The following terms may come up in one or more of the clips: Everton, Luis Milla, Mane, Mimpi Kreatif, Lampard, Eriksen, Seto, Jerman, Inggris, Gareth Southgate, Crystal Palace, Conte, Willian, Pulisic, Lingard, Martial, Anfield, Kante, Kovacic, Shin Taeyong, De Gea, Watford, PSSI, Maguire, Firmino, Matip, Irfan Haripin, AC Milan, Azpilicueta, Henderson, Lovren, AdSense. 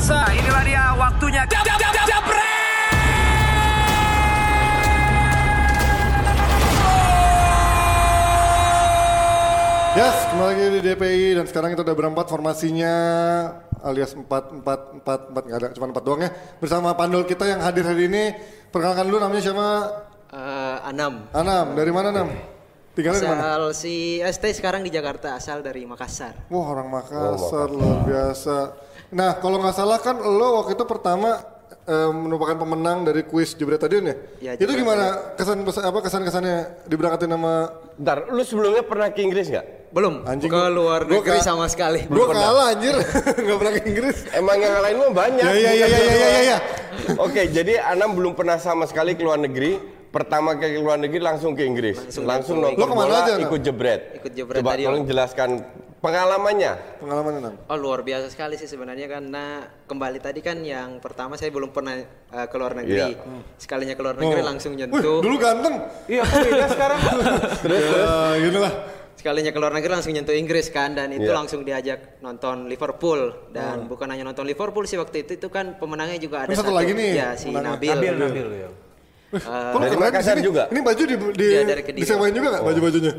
pemirsa, inilah dia waktunya. Yes, kembali lagi di DPI dan sekarang kita udah berempat formasinya alias 4-4-4-4, nggak ada, cuma 4 doang ya. Bersama pandol kita yang hadir hari ini, perkenalkan dulu namanya siapa? Anam. Anam, dari mana Anam? Tinggalnya di mana? ST sekarang di Jakarta, asal dari Makassar. Wah, orang Makassar, luar biasa. Nah, kalau nggak salah kan lo waktu itu pertama merupakan pemenang dari kuis Jebret Stadion ya? Ya itu gimana kesan-kesannya diberangkatin sama... Bentar, lo sebelumnya pernah ke Inggris nggak? Belum, anjing. Ke luar negeri sama sekali. Gue kalah anjir, nggak pernah ke Inggris. Emang yang lain mah banyak. Ya. Oke, jadi Anam belum pernah sama sekali ke luar negeri. Pertama ke luar negeri langsung ke Inggris, langsung nonton bola, ikut jebret. Coba tolong jelaskan pengalamannya Nan. Oh, luar biasa sekali sih sebenarnya, karena kembali tadi kan yang pertama saya belum pernah ke luar negeri. Yeah. Sekalinya ke luar negeri langsung nyentuh. Wih, dulu ganteng. Iya, kok beda sekarang. Terus. Gitu lah. Sekalinya ke luar negeri langsung nyentuh Inggris kan, dan itu langsung diajak nonton Liverpool, dan bukan hanya nonton Liverpool sih waktu itu kan pemenangnya juga ada satu lagi nih. Ya, si Nabil. Ya. Dari Makassar juga. Ini baju disewain juga nggak baju-bajunya?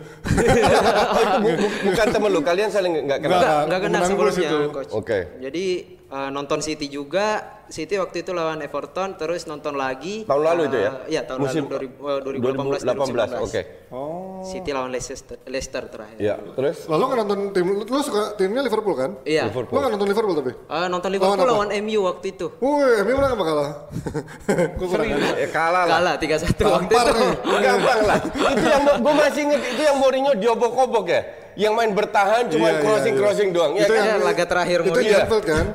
Bukan temen lu, kalian saling nggak kenal? Nggak kenal sebelumnya, Coach. Okay. Jadi nonton City juga. City waktu itu lawan Everton, terus nonton lagi. Tahun lalu itu ya? Iya, tahun lalu 2018. Okay. Oh. City lawan Leicester terakhir. Iya, terus? Lalu nggak nonton lu suka timnya Liverpool kan? Iya. Lu nggak nonton Liverpool tapi? Nonton Liverpool lawan MU waktu itu. Wih, MU menang apa kalah? Kalah 3-1 waktu itu. Gampang lah. Itu yang gue masih inget, itu yang Mourinho diobok-obok ya? Yang main bertahan cuma crossing doang. Itu yang laga terakhir Mourinho. Itu Anfield kan?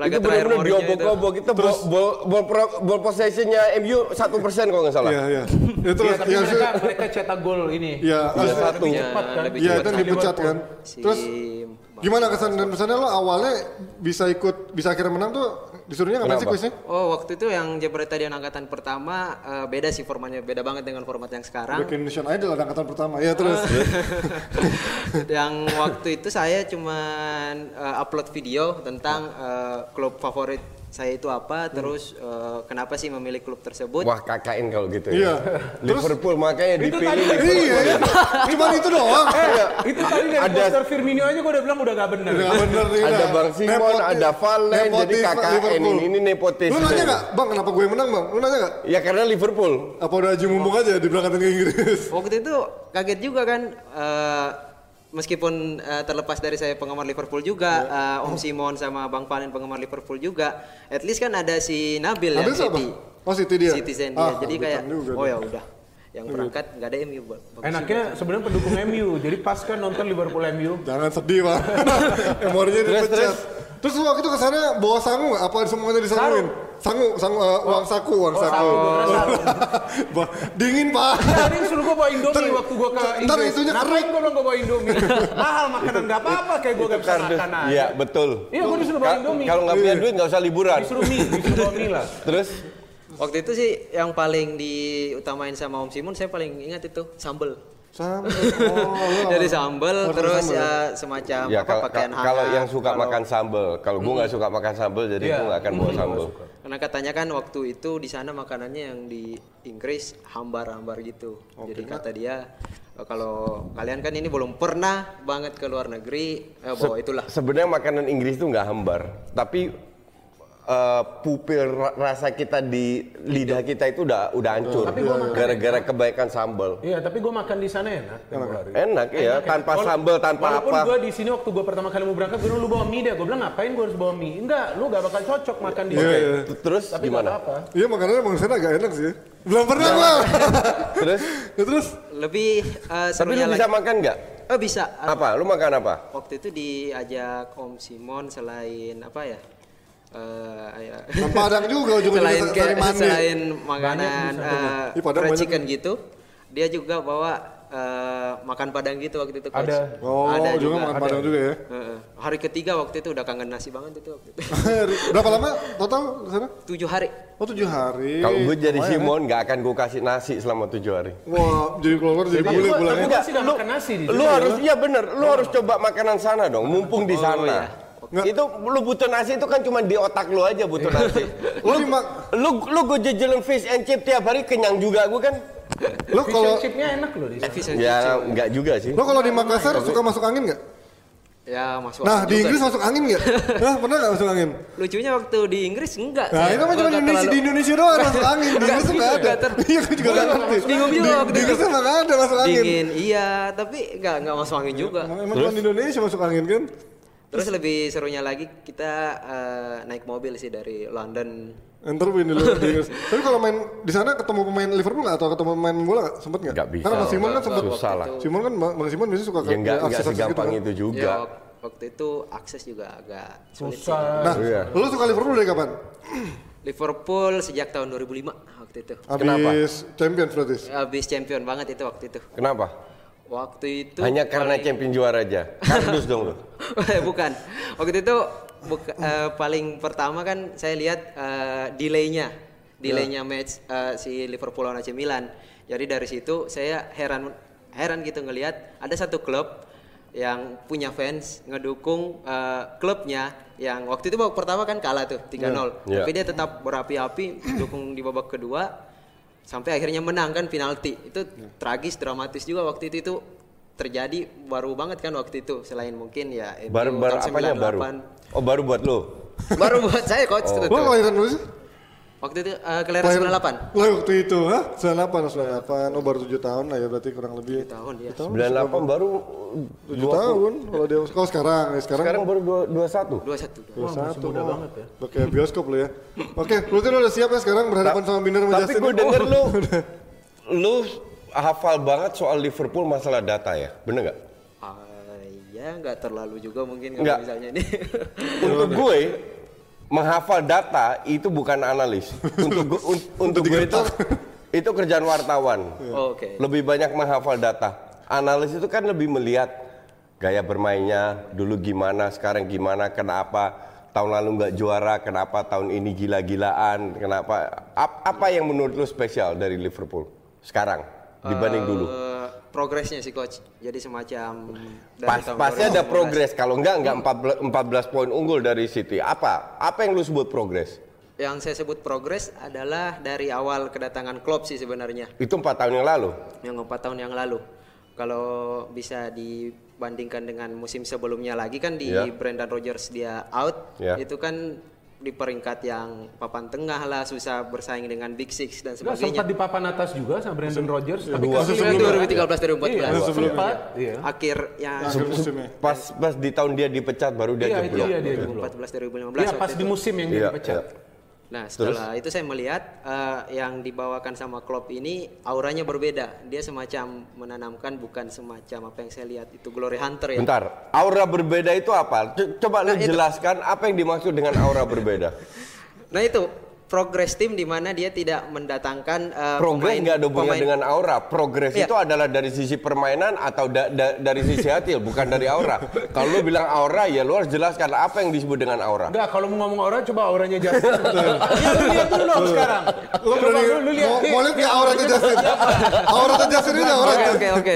Laga itu benar-benar diobok-obok, itu ball possession-nya MU 1% kalau nggak salah. Iya. Tapi mereka cetak gol ini. Iya, satu. Iya, itu dipecat kan. Terus gimana kesan dan pesannya lo awalnya bisa akhirnya menang tuh disuruhnya ngapain sih kuisnya? Oh, waktu itu yang Jebret Stadion angkatan pertama beda sih formatnya, beda banget dengan format yang sekarang. Back Indonesian Idol angkatan pertama. Ya terus. Yang waktu itu saya cuman upload video tentang klub favorit saya itu apa, terus kenapa sih memilih klub tersebut. Wah, KKN kalau gitu ya. Liverpool makanya dipilih Liverpool. Iya. Cuma itu doang. Itu tadi dari poster Firmino aja gua udah bilang udah gak bener. Ada Bang Simon, ada Valen, jadi KKN ini nepotisme. Lu nanya gak, Bang kenapa gue menang Bang? Lu nanya gak? Ya karena Liverpool. Apa udah haji mumpung aja diberangkatin ke Inggris? Waktu itu kaget juga kan. Meskipun terlepas dari saya penggemar Liverpool juga, Om Simon sama Bang Valen penggemar Liverpool juga. At least kan ada si Nabil ya, City. Oh, City dia. Citizen dia. Jadi kayak oh ya udah. Yang berangkat nggak ada MU. Enaknya sebenarnya pendukung MU. Jadi pas kan nonton Liverpool MU. Jangan sedih, Bang. Emornya dipecat. Terus waktu itu kesana bawa sangu nggak? Apa semuanya disanguin? Sangu, uang saku. Dingin pak. Tadi suruh gue bawa Indomie waktu gue ke Inggris. Ntar isunya kering. Gue bilang gue bawa Indomie. Mahal makanan gak apa-apa, kayak gue gak bisa makan aja. Iya betul. Iya gue disuruh bawa Indomie. Kalau gak punya duit gak usah liburan. Disuruh bawa mie lah. Terus? Waktu itu sih yang paling diutamain sama Om Simon, saya paling ingat itu sambel. Jadi sambel, terus ya semacam ya, pakaian hangat. Kalau yang suka makan sambel, kalau gue nggak suka makan sambel, jadi gue nggak akan bawa sambel. Karena katanya kan waktu itu di sana makanannya yang di Inggris hambar-hambar gitu. Okay, jadi kata dia kalau kalian kan ini belum pernah banget ke luar negeri, bawa itulah. Sebenarnya makanan Inggris itu nggak hambar, tapi pupil rasa kita di lidah kita itu udah hancur gara-gara kebaikan sambal. Iya, tapi gue makan di sana enak, tanpa sambal, tanpa apa. Walaupun gue di sini waktu gue pertama kali mau berangkat, gue bilang lu bawa mie deh. Gue bilang ngapain gue harus bawa mie? Enggak, lu gak bakal cocok makan di sini. Terus tapi gimana? Iya, makanannya emang sana agak enak sih. Belum pernah gue. Terus? Lebih serunya lagi. Tapi lu bisa makan nggak? Bisa. Apa? Lu makan apa? Waktu itu diajak Om Simon selain apa ya? Padang juga selain makanan chicken gitu, dia juga bawa makan padang gitu waktu itu. Coach. Ada juga makan padang juga ya. Hari ketiga waktu itu udah kangen nasi banget itu waktu itu. Berapa lama total di sana? 7 hari. Oh 7 hari. Kalau gue jadi Simon nggak akan gue kasih nasi selama 7 hari. Wah jadi keluar jadi boleh pulang. Tapi nggak sih makan nasi. Lu harus coba makanan sana dong. Mumpung di sana. Itu lu butuh nasi itu kan cuma di otak lu aja butuh nasi. lu gue jajanin fish and chip tiap hari kenyang juga gue kan. Lu kalau chipnya enak loh di sana. Ya enggak juga sih. Lu kalau di Makassar suka masuk angin enggak? Ya masuk. Nah di Inggris masuk angin nggak? Nah pernah nggak masuk angin? Lucunya waktu di Inggris enggak. Nah itu mah cuma di Indonesia doang masuk angin. Di Inggris nggak ada. Iya aku juga nggak ngerti. Bingung juga waktu itu. Di Inggris nggak ada masuk angin. Dingin iya tapi nggak masuk angin juga. Emang cuma di Indonesia masuk angin kan? Terus lebih serunya lagi kita naik mobil sih dari London. Interview di Inggris. Tapi kalau main di sana ketemu pemain Liverpool nggak atau ketemu pemain bola nggak? Sempet nggak? Nggak bisa. Karena Mas Simon kan sempet. Susah lah. Simon kan Bang Simon biasanya suka ya, nggak segampang gitu, itu juga. Ya, waktu itu akses juga agak sulit. Susah. Nah, iya. Lu suka Liverpool dari kapan? Liverpool sejak tahun 2005 waktu itu. Abis champion berarti? Abis champion banget itu waktu itu. Kenapa? Waktu itu hanya karena champion juara aja. Kardus dong lu. Bukan. Waktu itu paling pertama kan saya lihat delaynya match si Liverpool lawan AC Milan. Jadi dari situ saya heran gitu ngelihat ada satu klub yang punya fans ngedukung klubnya yang waktu itu pertama kan kalah tuh 3-0. Yeah. Tapi dia tetap berapi-api dukung di babak kedua sampai akhirnya menang kan penalti. Itu tragis dramatis juga waktu itu terjadi baru banget kan waktu itu selain mungkin ya MU tahun 98. Baru buat lo? Baru buat saya coach. Lo kelahiran dulu sih? Waktu itu kelahiran 98. Lo waktu itu ha? 98. Oh baru 7 tahun lah ya berarti kurang lebih 7 tahun ya 98 baru 7 tahun kalau dia kalau sekarang baru 21 udah banget ya oke bioskop lo ya oke berarti lo udah siap ya sekarang berhadapan sama Binder sama Justin tapi gue denger lo hafal banget soal Liverpool masalah data ya, bener nggak? Ya nggak terlalu juga mungkin kalau misalnya ini. Untuk gue menghafal data itu bukan analis. Untuk gue itu kerjaan wartawan. Oh, okay. Lebih banyak menghafal data. Analis itu kan lebih melihat gaya bermainnya dulu gimana, sekarang gimana, kenapa tahun lalu nggak juara, kenapa tahun ini gila-gilaan, kenapa? Apa yang menurut lu spesial dari Liverpool sekarang? Dibanding dulu progresnya sih coach jadi semacam pasti ada progres kalau enggak 14 poin unggul dari City apa yang lu sebut progres? Yang saya sebut progres adalah dari awal kedatangan Klopp sih sebenarnya itu 4 tahun yang lalu? Yang 4 tahun yang lalu kalau bisa dibandingkan dengan musim sebelumnya lagi kan di Brendan Rodgers dia out itu kan di peringkat yang papan tengah lah susah bersaing dengan Big Six dan sebagainya. Sempat di papan atas juga sama Brendan Rodgers. Tapi itu 2013-2014. Iya. Pas di tahun dia dipecat baru dia jeblok. Iya, dia 2014-2015. Iya, pas di musim yang dia dipecat. Nah, setelah itu saya melihat yang dibawakan sama Klopp ini auranya berbeda. Dia semacam menanamkan bukan semacam apa yang saya lihat itu glory hunter ya. Bentar, aura berbeda itu apa? Coba lu jelaskan apa yang dimaksud dengan aura berbeda. Nah itu progres tim di mana dia tidak mendatangkan progres nggak ada hubungannya dengan aura. Progres itu adalah dari sisi permainan atau dari sisi hati, bukan dari aura. Kalau lu bilang aura ya lu harus jelaskan apa yang disebut dengan aura. Enggak, kalau mau ngomong aura coba auranya Justin. Lu lihat dulu dong sekarang. Lu lihat. Mau lihat enggak auranya Justin? Aura Justin itu aura. Oke.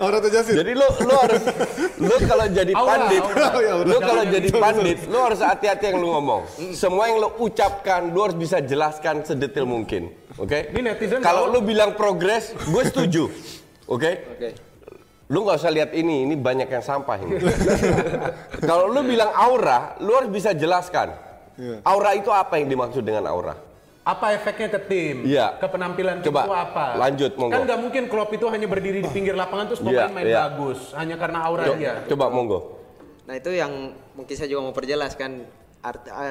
Aura Justin. Jadi lu harus lu kalau jadi pandit, lu harus hati-hati yang lu ngomong. Semua yang lu ucapkan lu harus bisa jelaskan sedetil mungkin. Oke? Okay? Kalau lu bilang progres, gue setuju. Oke? Lu nggak usah lihat ini banyak yang sampah ini. Kalau lu bilang aura, lu harus bisa jelaskan. Aura itu apa yang dimaksud dengan aura? Apa efeknya ke tim? Iya. Ke penampilan tim itu apa? Lanjut, monggo. Kan nggak mungkin Klopp itu hanya berdiri di pinggir lapangan terus pemain main bagus, hanya karena aura dia. Coba monggo. Nah itu yang mungkin saya juga mau perjelaskan.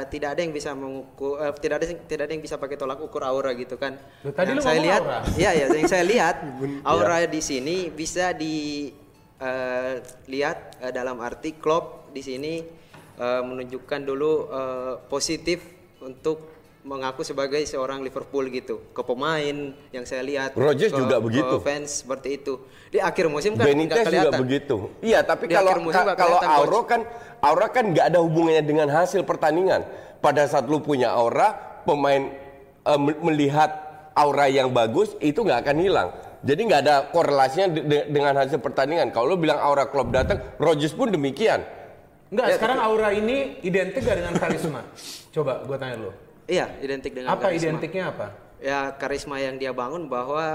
Tidak ada yang bisa mengukur, tidak ada yang bisa pakai tolak ukur aura gitu kan. Tadi yang saya lihat, yang saya lihat aura di sini bisa dilihat dalam arti Klopp di sini menunjukkan dulu positif untuk mengaku sebagai seorang Liverpool gitu ke pemain yang saya lihat. Rodgers juga begitu. Fans seperti itu. Di akhir musim kan nggak kelihatan. Benitez juga begitu. Iya, tapi kalau aura kan. Aura kan nggak ada hubungannya dengan hasil pertandingan. Pada saat lu punya aura, pemain melihat aura yang bagus itu nggak akan hilang. Jadi nggak ada korelasinya dengan hasil pertandingan. Kalau lu bilang aura Klopp datang, Rodgers pun demikian. Enggak, ya, sekarang aura ini identik gak dengan karisma? Coba gue tanya dulu. Iya, identik dengan apa karisma. Identiknya apa? Ya, karisma yang dia bangun bahwa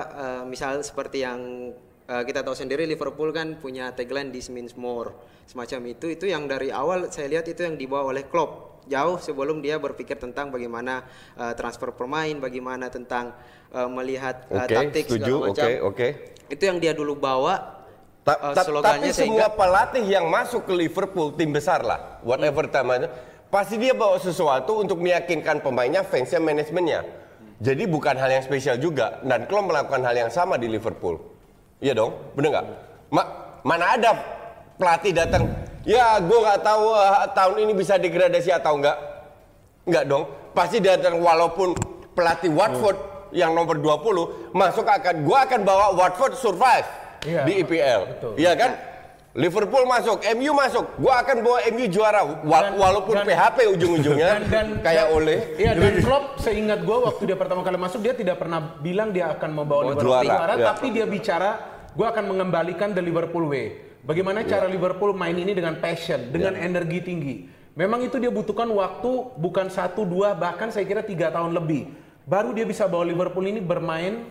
misal seperti yang kita tahu sendiri Liverpool kan punya tagline "This means more", semacam itu yang dari awal saya lihat itu yang dibawa oleh Klopp jauh sebelum dia berpikir tentang bagaimana transfer pemain, bagaimana tentang melihat taktik segala macam. Okay. Itu yang dia dulu bawa. Tapi semua pelatih yang masuk ke Liverpool, tim besar lah, whatever namanya, pasti dia bawa sesuatu untuk meyakinkan pemainnya, fansnya, manajemennya. Jadi bukan hal yang spesial juga. Dan Klopp melakukan hal yang sama di Liverpool. Iya dong, bener nggak? Mana ada pelatih datang, ya gue nggak tahu tahun ini bisa degradasi atau enggak. Enggak dong, pasti datang walaupun pelatih Watford yang nomor 20 masuk gue akan bawa Watford survive. Iya, di EPL, iya kan? Ya. Liverpool masuk, MU masuk, gua akan bawa MU juara walaupun PHP ujung-ujungnya kayak oleh. Iya, dan Klopp seingat gua waktu dia pertama kali masuk dia tidak pernah bilang dia akan membawa Liverpool juara, tapi dia bicara gua akan mengembalikan the Liverpool way. Bagaimana cara Liverpool main ini dengan passion, dengan energi tinggi. Memang itu dia butuhkan waktu bukan 1, 2 bahkan saya kira 3 tahun lebih. Baru dia bisa bawa Liverpool ini bermain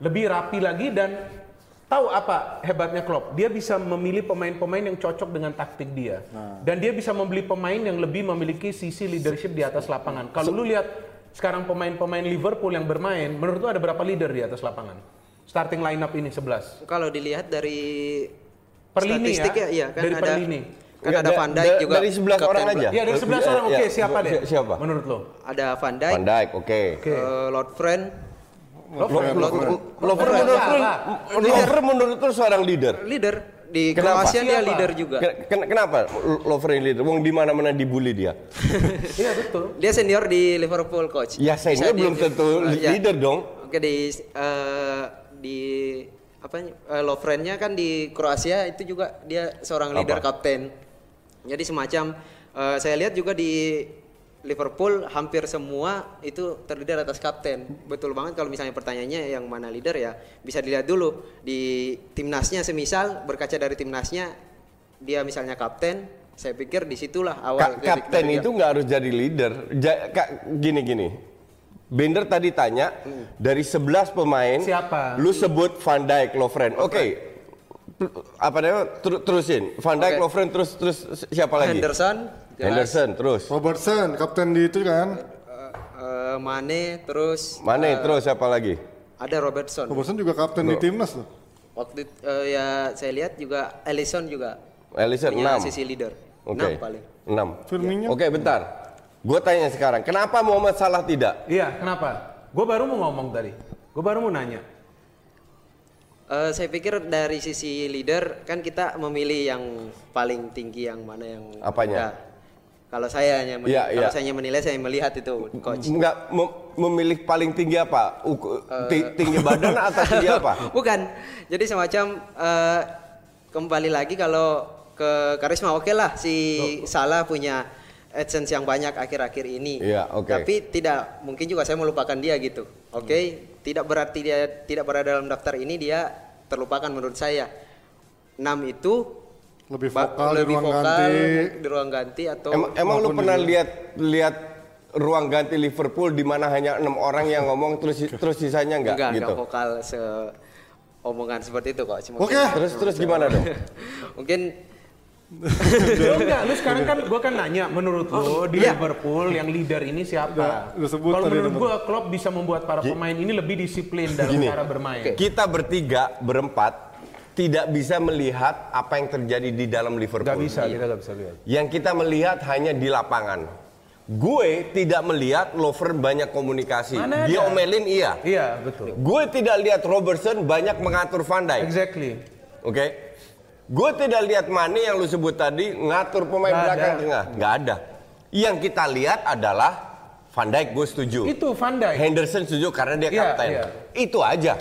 lebih rapi lagi dan tahu apa hebatnya Klopp? Dia bisa memilih pemain-pemain yang cocok dengan taktik dia. Dan dia bisa membeli pemain yang lebih memiliki sisi leadership di atas lapangan. Kalau lu lihat sekarang pemain-pemain Liverpool yang bermain, menurut lu ada berapa leader di atas lapangan? Starting lineup ini 11. Kalau dilihat dari perlini ya, iya, kan dari perlini. Kan ada Van Dijk juga. Dari 11 orang aja? Iya, dari 11 orang. Oke, siapa deh? Siapa? Menurut lu? Ada Van Dijk. Van Dijk, oke. Lovren. Lovren menurut lu seorang leader. Leader di Kroasia dia leader juga. Kenapa Lovren leader? Wong di mana-mana dibully dia. Iya betul. Dia senior di Liverpool coach. Ya senior belum tentu leader dong. Oke di Lovrennya kan di Kroasia itu juga dia seorang leader kapten. Jadi semacam saya lihat juga di Liverpool hampir semua itu terdiri atas kapten. Betul banget kalau misalnya pertanyaannya yang mana leader ya bisa dilihat dulu di timnasnya, semisal berkaca dari timnasnya dia misalnya kapten, saya pikir disitulah awal. Kapten itu nggak harus jadi leader. Gini. Bender tadi tanya dari 11 pemain siapa? Lu sebut Van Dijk, Lovren. Oke. Apa namanya? Terusin. Van Dijk, Lovren terus siapa lagi? Henderson terus. Robertson kapten di itu kan? Mane terus. Terus siapa lagi? Ada Robertson. Robertson juga kapten di timnas loh. Waktu ya saya lihat juga Ellison juga. Ellison 6. Sisi leader. 6 paling. 6. Oke, bentar. Gue tanya sekarang, kenapa Mohamed Salah tidak? Iya, kenapa? Gue baru mau ngomong tadi. Gue baru mau nanya. Saya pikir dari sisi leader kan kita memilih yang paling tinggi, yang mana yang apanya? Kita, kalau saya hanya menilai, saya melihat itu coach. Enggak memilih paling tinggi apa? Tinggi badan atau tinggi apa? Bukan. Jadi semacam kembali lagi kalau ke karisma, oke lah si Salah punya AdSense yang banyak akhir-akhir ini. Iya, tapi tidak mungkin juga saya melupakan dia gitu. Tidak berarti dia tidak berada dalam daftar ini dia terlupakan menurut saya. 6 itu lebih vokal di ruang ganti atau emang lu pernah lihat ruang ganti Liverpool di mana hanya 6 orang yang ngomong terus sisanya enggak gitu? Enggak vokal omongan seperti itu kok. Terus gimana dong? Mungkin lu sekarang kan gua kan nanya menurut lu di Liverpool yang leader ini siapa? Kalau menurut gua Klopp bisa membuat para pemain ini lebih disiplin dalam cara bermain. Kita bertiga, berempat tidak bisa melihat apa yang terjadi di dalam Liverpool. Gak bisa lihat. Yang kita melihat hanya di lapangan. Gue tidak melihat Lovren banyak komunikasi. Dia omelin Iya, betul. Gue tidak lihat Robertson banyak mengatur Van Dijk. Exactly. Oke. Gue tidak lihat Mane yang lu sebut tadi ngatur pemain belakang tengah. Gak ada. Yang kita lihat adalah Van Dijk, gue setuju. Itu Van Dijk. Henderson setuju karena dia kapten. Itu aja.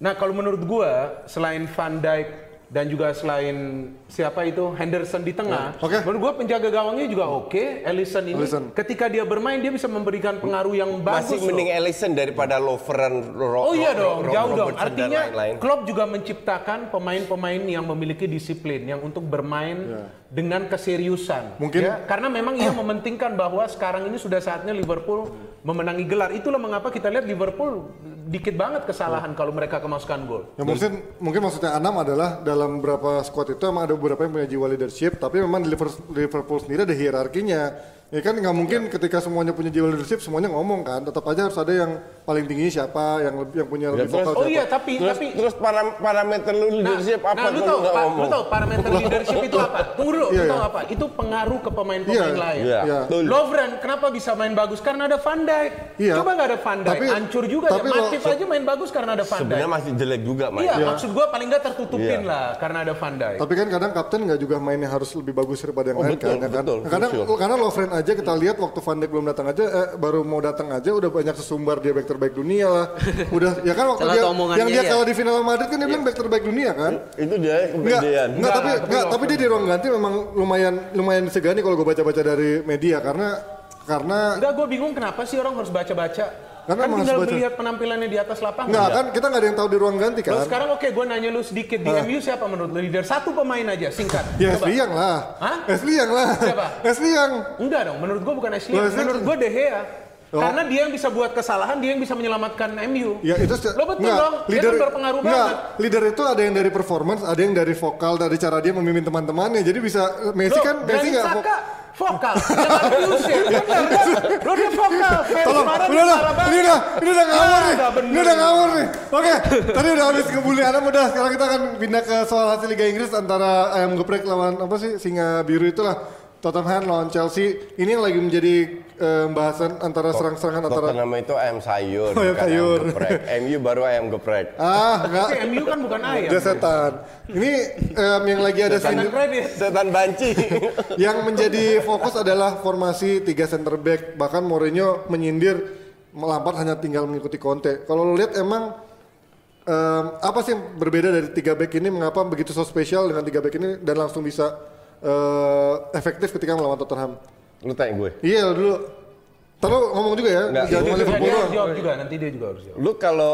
Nah, kalau menurut gua selain Van Dijk dan juga selain siapa itu Henderson di tengah. Okay. Menurut gua penjaga gawangnya juga oke. Okay. Ellison ini ketika dia bermain dia bisa memberikan pengaruh yang bagus. Masih mending Ellison daripada Lovren. Oh iya dong, jauh dong. Artinya Klopp juga menciptakan pemain-pemain yang memiliki disiplin yang untuk bermain dengan keseriusan. Mungkin ya, karena memang ia mementingkan bahwa sekarang ini sudah saatnya Liverpool memenangi gelar. Itulah mengapa kita lihat Liverpool dikit banget kesalahan kalau mereka kemasukan gol. Ya, mungkin maksudnya Anam adalah dalam beberapa squad itu emang ada beberapa yang punya jiwa leadership, tapi memang di Liverpool sendiri ada hierarkinya. Ya kan nggak mungkin ketika semuanya punya jiwa leadership semuanya ngomong kan, tetap aja harus ada yang paling tinggi siapa, yang punya lebih vokal siapa. Oh iya, tapi terus parameter leadership apa? Nah, lu tahu parameter leadership itu apa? Tunggu dulu, apa? Itu pengaruh ke pemain-pemain lain. Lovren kenapa bisa main bagus? Karena ada Van Dijk. Yeah. Coba nggak ada Van Dijk, hancur juga. Matip aja main bagus karena ada Van Dijk. Sebenarnya masih jelek juga, Mas. Iya, maksud gua paling nggak tertutupin lah karena ada Van Dijk. Tapi kan kadang kapten nggak juga mainnya harus lebih bagus daripada yang lain kan. Karena Lovren aja kita lihat waktu Van Dijk belum datang aja, baru mau datang aja udah banyak sesumbar dia back terbaik dunia lah. Udah ya kan waktu dia yang dia kalau di final Madrid kan dia bilang back terbaik dunia kan? Itu dia kebencian. Tapi dia di ruang ganti memang lumayan disegani kalau gue baca-baca dari media karena enggak, gue bingung kenapa sih orang harus baca-baca. Karena kan tinggal melihat penampilannya di atas lapangan. Nggak, kan kita nggak ada yang tahu di ruang ganti kan. Lalu sekarang gue nanya lu sedikit. Di MU siapa menurut lu leader? Satu pemain aja, singkat. Ya Azpilicueta lah. Hah? Azpilicueta lah. Siapa? Azpilicueta. Enggak dong, menurut gue bukan Azpilicueta. Menurut gue De Gea. Karena dia yang bisa buat kesalahan, dia yang bisa menyelamatkan MU. Ya itu lo betul dong, dia kan berpengaruh banget. Leader itu ada yang dari performance, ada yang dari vokal, dari cara dia memimpin teman-temannya. Jadi bisa Messi nggak vokal, jangan diusir, bener, lo dia vokal, ini udah ngawur nih, oke, tadi udah habis ngebully Adam, udah, sekarang kita akan pindah ke soal hasil Liga Inggris antara ayam geprek lawan singa biru itulah, Tottenham lawan Chelsea, ini yang lagi menjadi pembahasan antara serang-serangan antara Tottenham itu ayam sayur, bukan ayam geprek. MU baru ayam geprek. MU kan bukan ayam. Dia setan. Ini yang lagi ada setan banci. Yang menjadi fokus adalah formasi 3 center back. Bahkan Mourinho menyindir Lampard hanya tinggal mengikuti Conte. Kalau lo lihat emang apa sih yang berbeda dari 3 back ini? Mengapa begitu so spesial dengan 3 back ini dan langsung bisa efektif ketika melawan Tottenham? Lu tanya gue? Iya dulu. Ntar lu ngomong juga ya. Dia jawab juga, nanti dia juga harus jawab. Lu kalau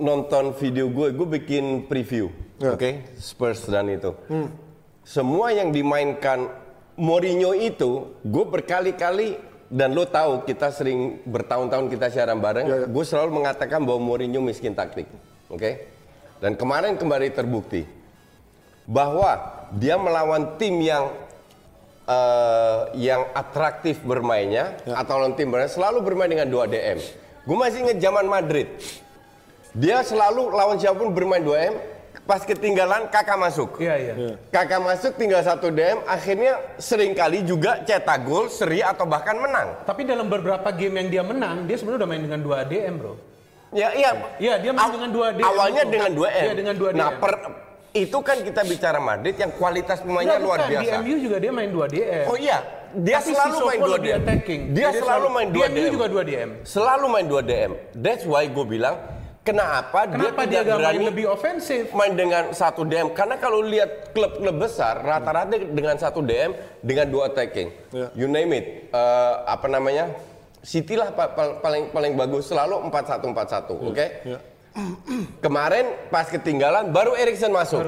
nonton video gue bikin preview. Oke? Spurs dan itu. Semua yang dimainkan Mourinho itu, gue berkali-kali, dan lu tahu kita sering bertahun-tahun kita siaran bareng, gue selalu mengatakan bahwa Mourinho miskin taktik. Oke? Dan kemarin kembali terbukti bahwa dia melawan tim yang atraktif bermainnya atau lawan tim bermain selalu bermain dengan 2 DM. Gue masih ingat zaman Madrid. Dia selalu lawan siapapun bermain 2 DM, pas ketinggalan kakak masuk. Kakak masuk tinggal 1 DM, akhirnya seringkali juga cetak gol, seri atau bahkan menang. Tapi dalam beberapa game yang dia menang, dia sebenarnya udah main dengan 2 DM, Bro. Iya, dia main dengan 2 DM. Awalnya dengan 2 DM. Nah, itu kan kita bicara Madrid yang kualitas pemainnya luar biasa. Di MU juga dia main 2 DM. Oh iya, dia selalu main 2 DM. Dia selalu main 2 DM. Dia juga 2 DM. Selalu main 2 DM. That's why gue bilang kenapa dia tidak berani lebih ofensif main dengan 1 DM. Karena kalau lihat klub-klub besar rata-rata dengan 1 DM dengan 2 attacking. You name it. City lah paling bagus selalu 4-1-4-1, oke? Kemarin pas ketinggalan baru Ellison masuk.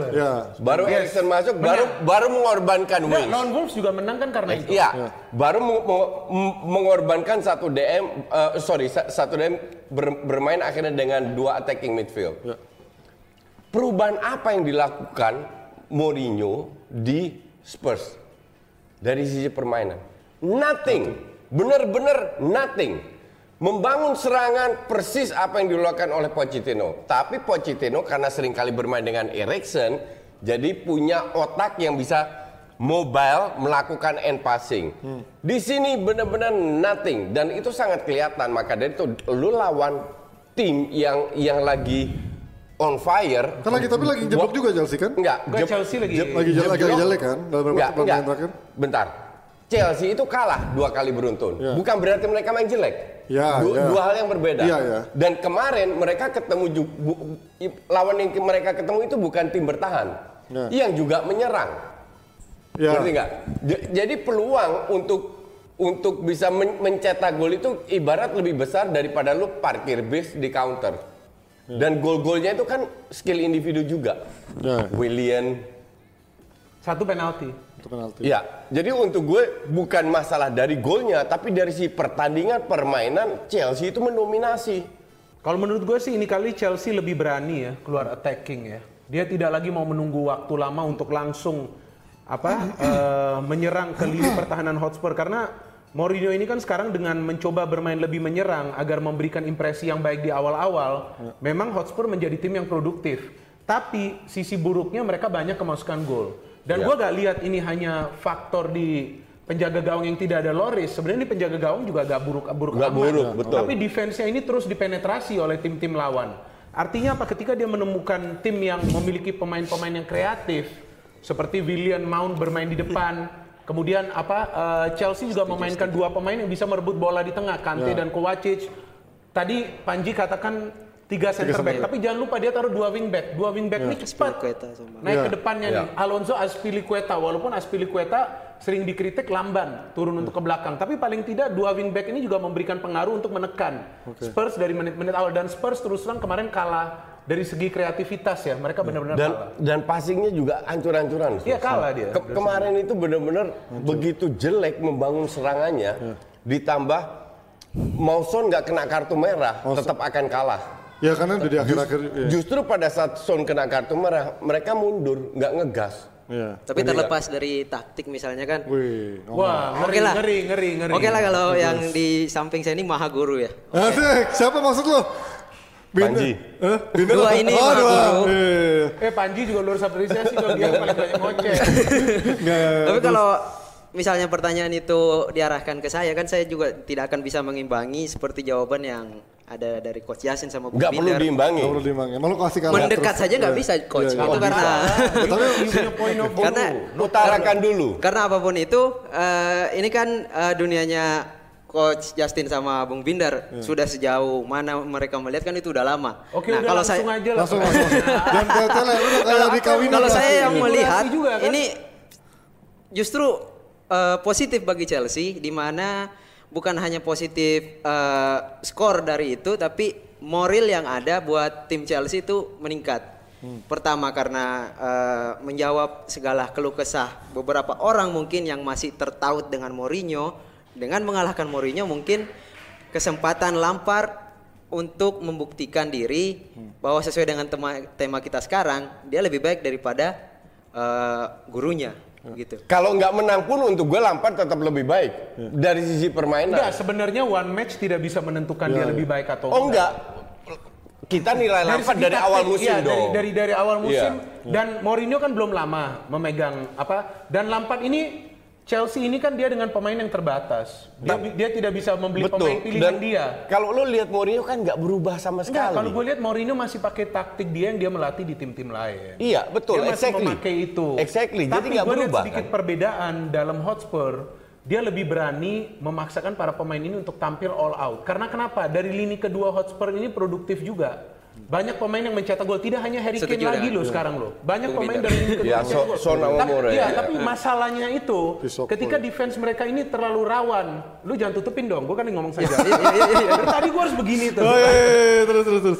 Baru mengorbankan wings. Non Wolves juga menang kan karena itu. Baru mengorbankan 1 DM, bermain akhirnya dengan 2 attacking midfield. Perubahan apa yang dilakukan Mourinho di Spurs dari sisi permainan? Nothing. Bener-bener nothing. Membangun serangan persis apa yang dilakukan oleh Pochettino. Tapi Pochettino karena seringkali bermain dengan Eriksen, jadi punya otak yang bisa mobile melakukan end passing. Di sini benar-benar nothing dan itu sangat kelihatan. Maka dari itu lu lawan tim yang lagi on fire. Karena kita lagi jeblok juga Chelsea kan? Enggak, Chelsea lagi jelek kan dalam pertandingan terakhir. Bentar. Chelsea itu kalah 2 kali beruntun. Bukan berarti mereka main jelek. Dua hal yang berbeda. Dan kemarin mereka ketemu lawan yang mereka ketemu itu bukan tim bertahan, yang juga menyerang. Berarti nggak? Jadi peluang untuk bisa mencetak gol itu ibarat lebih besar daripada lu parkir bis di counter. Dan gol-golnya itu kan skill individu juga. Willian. Satu penalti. Ya, jadi untuk gue bukan masalah dari golnya, tapi dari si pertandingan permainan Chelsea itu mendominasi. Kalau menurut gue sih ini kali Chelsea lebih berani ya keluar attacking ya. Dia tidak lagi mau menunggu waktu lama untuk langsung menyerang ke lini pertahanan Hotspur, karena Mourinho ini kan sekarang dengan mencoba bermain lebih menyerang agar memberikan impresi yang baik di awal-awal, memang Hotspur menjadi tim yang produktif. Tapi sisi buruknya mereka banyak kemasukan gol. Dan gue gak lihat ini hanya faktor di penjaga gawang yang tidak ada Loris. Sebenarnya di penjaga gawang juga gak buruk-buruk amat. Betul. Tapi defense-nya ini terus dipenetrasi oleh tim-tim lawan. Artinya apa? Ketika dia menemukan tim yang memiliki pemain-pemain yang kreatif, seperti Willian, Mount bermain di depan. Kemudian Chelsea juga memainkan dua pemain yang bisa merebut bola di tengah, Kante dan Kovacic. Tadi Panji katakan 3 center back, tapi jangan lupa dia taruh 2 wing back. 2 wing back ini cepat naik ke depannya nih. Alonso, Azpilicueta, walaupun Azpilicueta sering dikritik lamban turun untuk ke belakang, tapi paling tidak 2 wing back ini juga memberikan pengaruh untuk menekan Spurs dari menit-menit awal. Dan Spurs terus terang kemarin kalah dari segi kreativitas ya, mereka benar-benar kalah. Dan passingnya juga ancur-ancuran. Iya, kalah dia. Kemarin itu benar-benar begitu jelek membangun serangannya, ditambah Son nggak kena kartu merah, tetap akan kalah. Ya karena di akhir-akhir. Justru pada saat Son kena kartu merah, mereka mundur, nggak ngegas. Ya. Tapi terlepas dari taktik misalnya kan. Ngeri. Oke lah kalau yang di samping saya ini maha guru ya. Asik, siapa maksud lo? Panji. Dua ini guru. Panji juga luar apresiasi kalau dia paling banyak ngoceh. Tapi kalau misalnya pertanyaan itu diarahkan ke saya, kan saya juga tidak akan bisa mengimbangi seperti jawaban yang ada dari Coach Yasin sama Bu Binder. Gak perlu diimbangi. Malu kasih kalah. Mendekat saja nggak bisa Coach. Itu karena karena utarakan dulu. Karena apapun itu, ini kan dunianya Coach Justin sama Bung Binder sudah sejauh mana mereka melihat kan itu udah lama. Oke, nah, kalau saya kalau saya yang melihat juga, kan? Ini justru positif bagi Chelsea, di mana bukan hanya positif skor dari itu, tapi moral yang ada buat tim Chelsea itu meningkat. Pertama karena menjawab segala keluh kesah beberapa orang mungkin yang masih tertaut dengan Mourinho. Dengan mengalahkan Mourinho mungkin kesempatan Lampard untuk membuktikan diri bahwa sesuai dengan tema kita sekarang, dia lebih baik daripada gurunya. Gitu. Kalau nggak menang pun untuk gue Lampard tetap lebih baik dari sisi permainan. Enggak, sebenarnya one match tidak bisa menentukan dia lebih baik atau enggak. Kita nilai Lampard dari awal musim dong. Dari awal musim dan Mourinho kan belum lama memegang dan Lampard ini Chelsea ini kan dia dengan pemain yang terbatas. Dia tidak bisa membeli pemain pilihan dia. Kalau lo lihat Mourinho kan nggak berubah sama sekali. Kalau gue lihat Mourinho masih pakai taktik dia yang dia melatih di tim-tim lain. Iya, betul. Dia masih memakai itu. Exactly. Tapi jadi nggak berubah. Tapi sedikit perbedaan dalam Hotspur. Dia lebih berani memaksakan para pemain ini untuk tampil all out. Karena kenapa? Dari lini kedua Hotspur ini produktif juga. Banyak pemain yang mencetak gol, tidak hanya Harry Kane lagi loh sekarang loh. Banyak pemain dari ini ke tapi masalahnya itu ketika defense mereka ini terlalu rawan. Lu jangan tutupin dong, gua kan ngomong saja. Tadi gua harus begini tuh. Terus.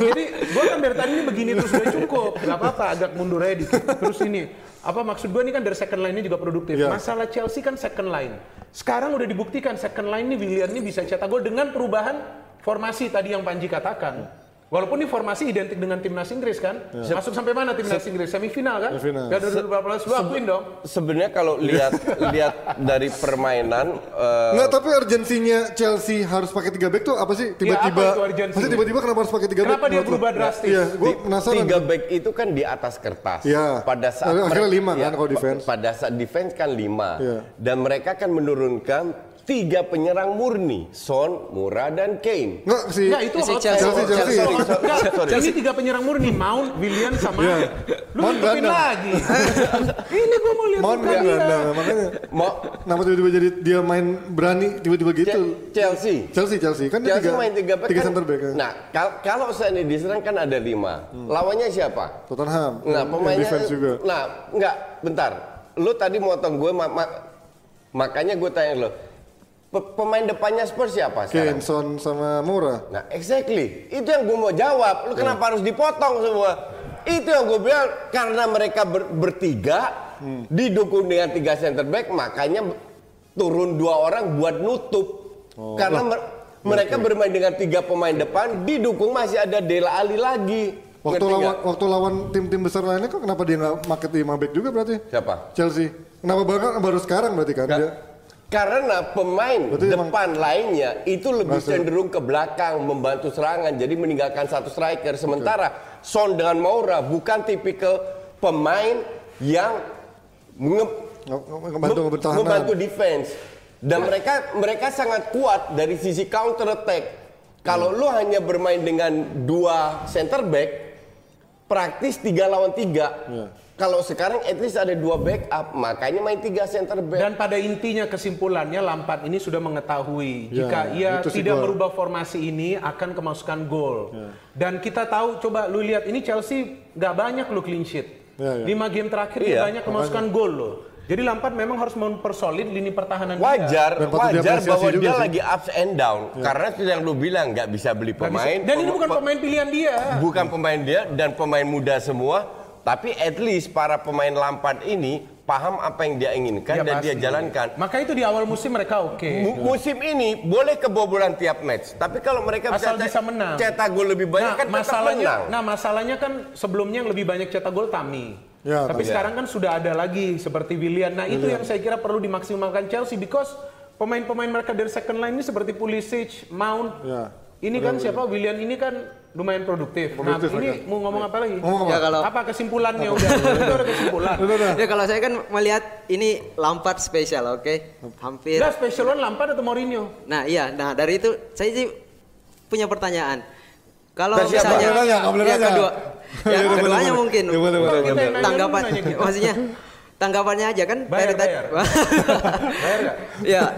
Jadi gua kan dari tadi ini begini terus udah cukup. Enggak apa-apa, agak mundur aja dikit. Terus ini, maksud gua ini kan dari second line-nya juga produktif. Masalah Chelsea kan second line. Sekarang udah dibuktikan second line ini Willian ini bisa cetak gol dengan perubahan formasi tadi yang Panji katakan. Walaupun ini formasi identik dengan timnas Inggris kan. Masuk sampai mana timnas Inggris? Semifinal kan? Sebenarnya kalau lihat dari permainan nggak, tapi urgensinya Chelsea harus pakai 3 back tuh apa sih? Tiba-tiba kenapa harus pakai 3 back? Kenapa dia berubah drastis? Iya, gua penasaran. 3 back itu kan di atas kertas. Pada saat akhirnya 5 kan kalau defense. Pada saat defense kan 5. Dan mereka kan menurunkan 3 penyerang murni, Son, Moura, dan Kane. Nggak sih. Nah, itu hot take. Ini 3 penyerang murni, Mount, Willian, sama. Lu ngikutin lagi. Ini gua mau lihat. Mount Belanda, makanya. Nama tiba-tiba jadi dia main berani tiba-tiba gitu. Chelsea kan dia main 3 center back. Nah, kalau seandainya diserang kan ada 5. Lawannya siapa? Tottenham. Nah, pemainnya juga. Nah, enggak, bentar. Lu tadi motong gue, makanya gue tanya lo. Pemain depannya Spurs siapa sekarang? Son sama Moura. Nah, exactly. Itu yang gue mau jawab. Lu kenapa harus dipotong semua? Itu yang gue bilang, karena mereka bertiga didukung dengan 3 center back, makanya turun 2 orang buat nutup. Oh. Karena mereka bermain dengan 3 pemain depan, didukung masih ada Dela Ali lagi. Waktu lawan tim-tim besar lainnya kok kenapa dia nggak pakai 5 back juga berarti? Siapa? Chelsea. Kenapa baru sekarang berarti kan? Dia? Karena pemain berarti depan lainnya itu lebih cenderung ke belakang membantu serangan, jadi meninggalkan satu striker. Sementara Son dengan Moura bukan tipikal pemain yang membantu defense. Dan mereka sangat kuat dari sisi counter attack. Kalau lu hanya bermain dengan 2 center back, praktis 3 lawan 3. Kalau sekarang at least ada 2 backup, makanya main 3 center back. Dan pada intinya kesimpulannya Lampard ini sudah mengetahui jika ia tidak merubah formasi ini akan kemasukan gol. Dan kita tahu, coba lu lihat ini Chelsea nggak banyak lu clean sheet. 5 game terakhir dia banyak kemasukan gol loh. Jadi Lampard memang harus mempersolid lini pertahanan dia. Wajar bahwa dia lagi ups and down. Karena itu yang lu bilang, nggak bisa beli pemain. Dan ini bukan pemain pilihan dia. Bukan pemain dia dan pemain muda semua. Tapi at least para pemain Lampard ini paham apa yang dia inginkan dan dia jalankan. Maka itu di awal musim mereka oke. Musim ini boleh kebobolan tiap match, tapi kalau mereka bisa menang, cetak gol lebih banyak kan tetap menang. Nah, masalahnya kan sebelumnya yang lebih banyak cetak gol Tami. Ya, tapi sekarang kan sudah ada lagi seperti Willian. Nah, itu yang saya kira perlu dimaksimalkan Chelsea, because pemain-pemain mereka dari second line ini seperti Pulisic, Mount. Ini kan siapa? Willian ini kan lumayan produktif. Nah, ini mau ngomong apa lagi? Ya, kalau apa kesimpulannya udah? Itu ada kesimpulan. Ya, kalau saya kan melihat ini Lampard spesial, oke? Hampir. Nah, spesialan Lampard atau Mourinho? Nah, iya. Nah, dari itu saya sih punya pertanyaan. Kalau misalnya yang kedua, keduanya mungkin tanggapan, maksudnya tanggapannya aja kan bayar. Ya,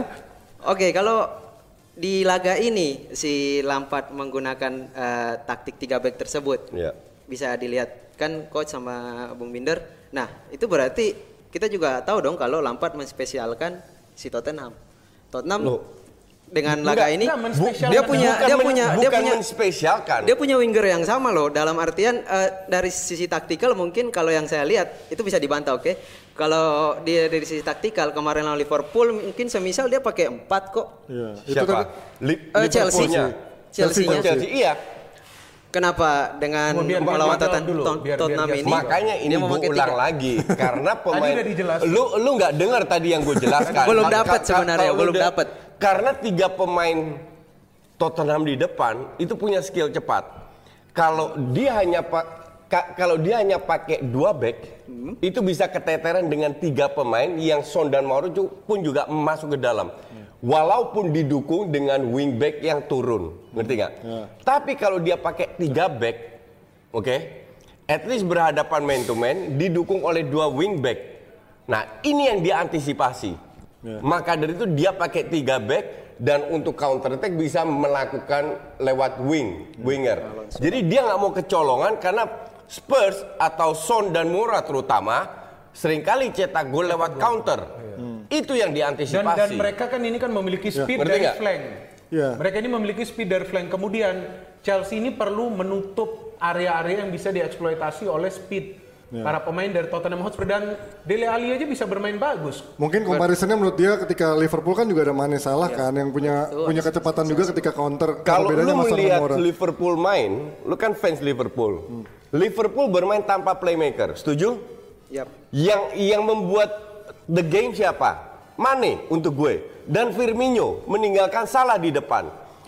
oke, kalau di laga ini si Lampard menggunakan taktik 3 back tersebut, bisa dilihat kan coach sama Bung Binder. Nah, itu berarti kita juga tahu dong kalau Lampard menspesialkan si Tottenham. Dengan laga ini dia punya winger yang sama loh, dalam artian dari sisi taktikal mungkin kalau yang saya lihat itu bisa dibantah, oke. Kalau dia dari sisi taktikal kemarin lawan Liverpool mungkin semisal dia pakai 4 kok. Siapa? Chelsea. Iya. Kenapa dengan melawan Tottenham ini? Makanya ini gue ulang lagi, karena pemain lu nggak dengar tadi yang gue jelaskan. Belum dapat sebenarnya, belum dapat. Karena 3 pemain Tottenham di depan itu punya skill cepat. Kalau dia hanya pakai 2 back, itu bisa keteteran dengan 3 pemain yang Son dan Moura pun juga masuk ke dalam. Walaupun didukung dengan wingback yang turun, ngerti nggak? Tapi kalau dia pakai 3 back, oke, at least berhadapan man to man, didukung oleh 2 wingback. Nah, ini yang dia antisipasi. Maka dari itu dia pakai 3 back dan untuk counter attack bisa melakukan lewat winger. Jadi dia nggak mau kecolongan, karena Spurs atau Son dan Moura terutama seringkali cetak gol lewat counter. Itu yang diantisipasi. Dan mereka kan ini kan memiliki speed dari flank. Mereka ini memiliki speed dari flank. Kemudian Chelsea ini perlu menutup area-area yang bisa dieksploitasi oleh speed para pemain dari Tottenham Hotspur. Dan Dele Alli aja bisa bermain bagus. Mungkin comparisonnya menurut dia ketika Liverpool kan juga ada Mane Salah kan, yang punya kecepatan juga ketika counter. Kalau lu melihat Liverpool main, lu kan fans Liverpool. Liverpool bermain tanpa playmaker, setuju? Yang membuat the game siapa? Mane untuk gue. Dan Firmino meninggalkan Salah di depan.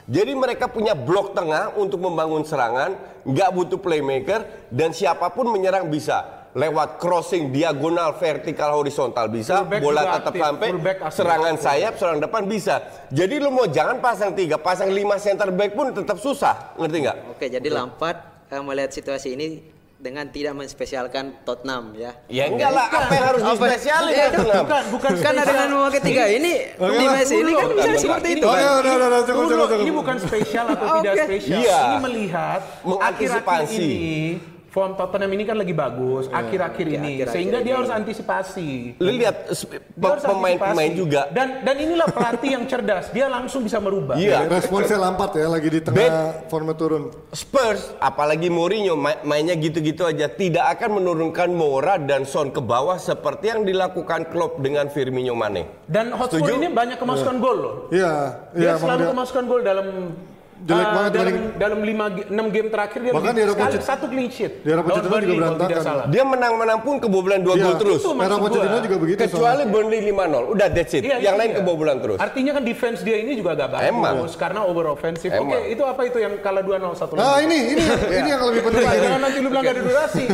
Jadi mereka punya blok tengah untuk membangun serangan, nggak butuh playmaker, dan siapapun menyerang bisa. lewat crossing, diagonal, vertikal, horizontal bisa, fullback bola tetap aktif, sampai serangan sayap, serang depan bisa. Jadi lu mau jangan pasang 3, pasang 5 center back pun tetap susah, ngerti nggak? Oke, jadi Lampard melihat situasi ini dengan tidak menspesialkan Tottenham ya. Ya enggak lah, apa yang harus dispesialin ya, Tottenham? Bukan karena dengan nomor ketiga ini di Messi ini kan bisa seperti itu. Ini bukan spesial atau tidak spesial. Ini melihat mengantisipasi ini. Form Tottenham ini kan lagi bagus akhir-akhir ini, sehingga dia harus antisipasi. Lu lihat pemain-pemain juga. Dan inilah pelatih yang cerdas, dia langsung bisa merubah. Iya, responsnya Lampard ya, lagi di tengah formnya turun. Spurs, apalagi Mourinho mainnya gitu-gitu aja, tidak akan menurunkan Moura dan Son ke bawah seperti yang dilakukan Klopp dengan Firmino, Mane. Dan Hotspur ini banyak kemasukan gol loh. Iya, dia selalu kemasukan gol dalam. Jelek banget dalam 5-6 game terakhir dia sekali, 1 clean sheet. Di era Pochettino juga berantakan. Dia menang-menang pun kebobolan 2 gol terus. Era Pochettino juga begitu. Kecuali Burnley 5-0, udah that's it. Yang lain kebobolan terus. Artinya kan defense dia ini juga agak bagus karena over offensive. Oke, itu apa itu yang kalah 2-0 1-0? Nah, ini yang lebih penting lagi. Jangan nanti lu bilang gak ada durasi.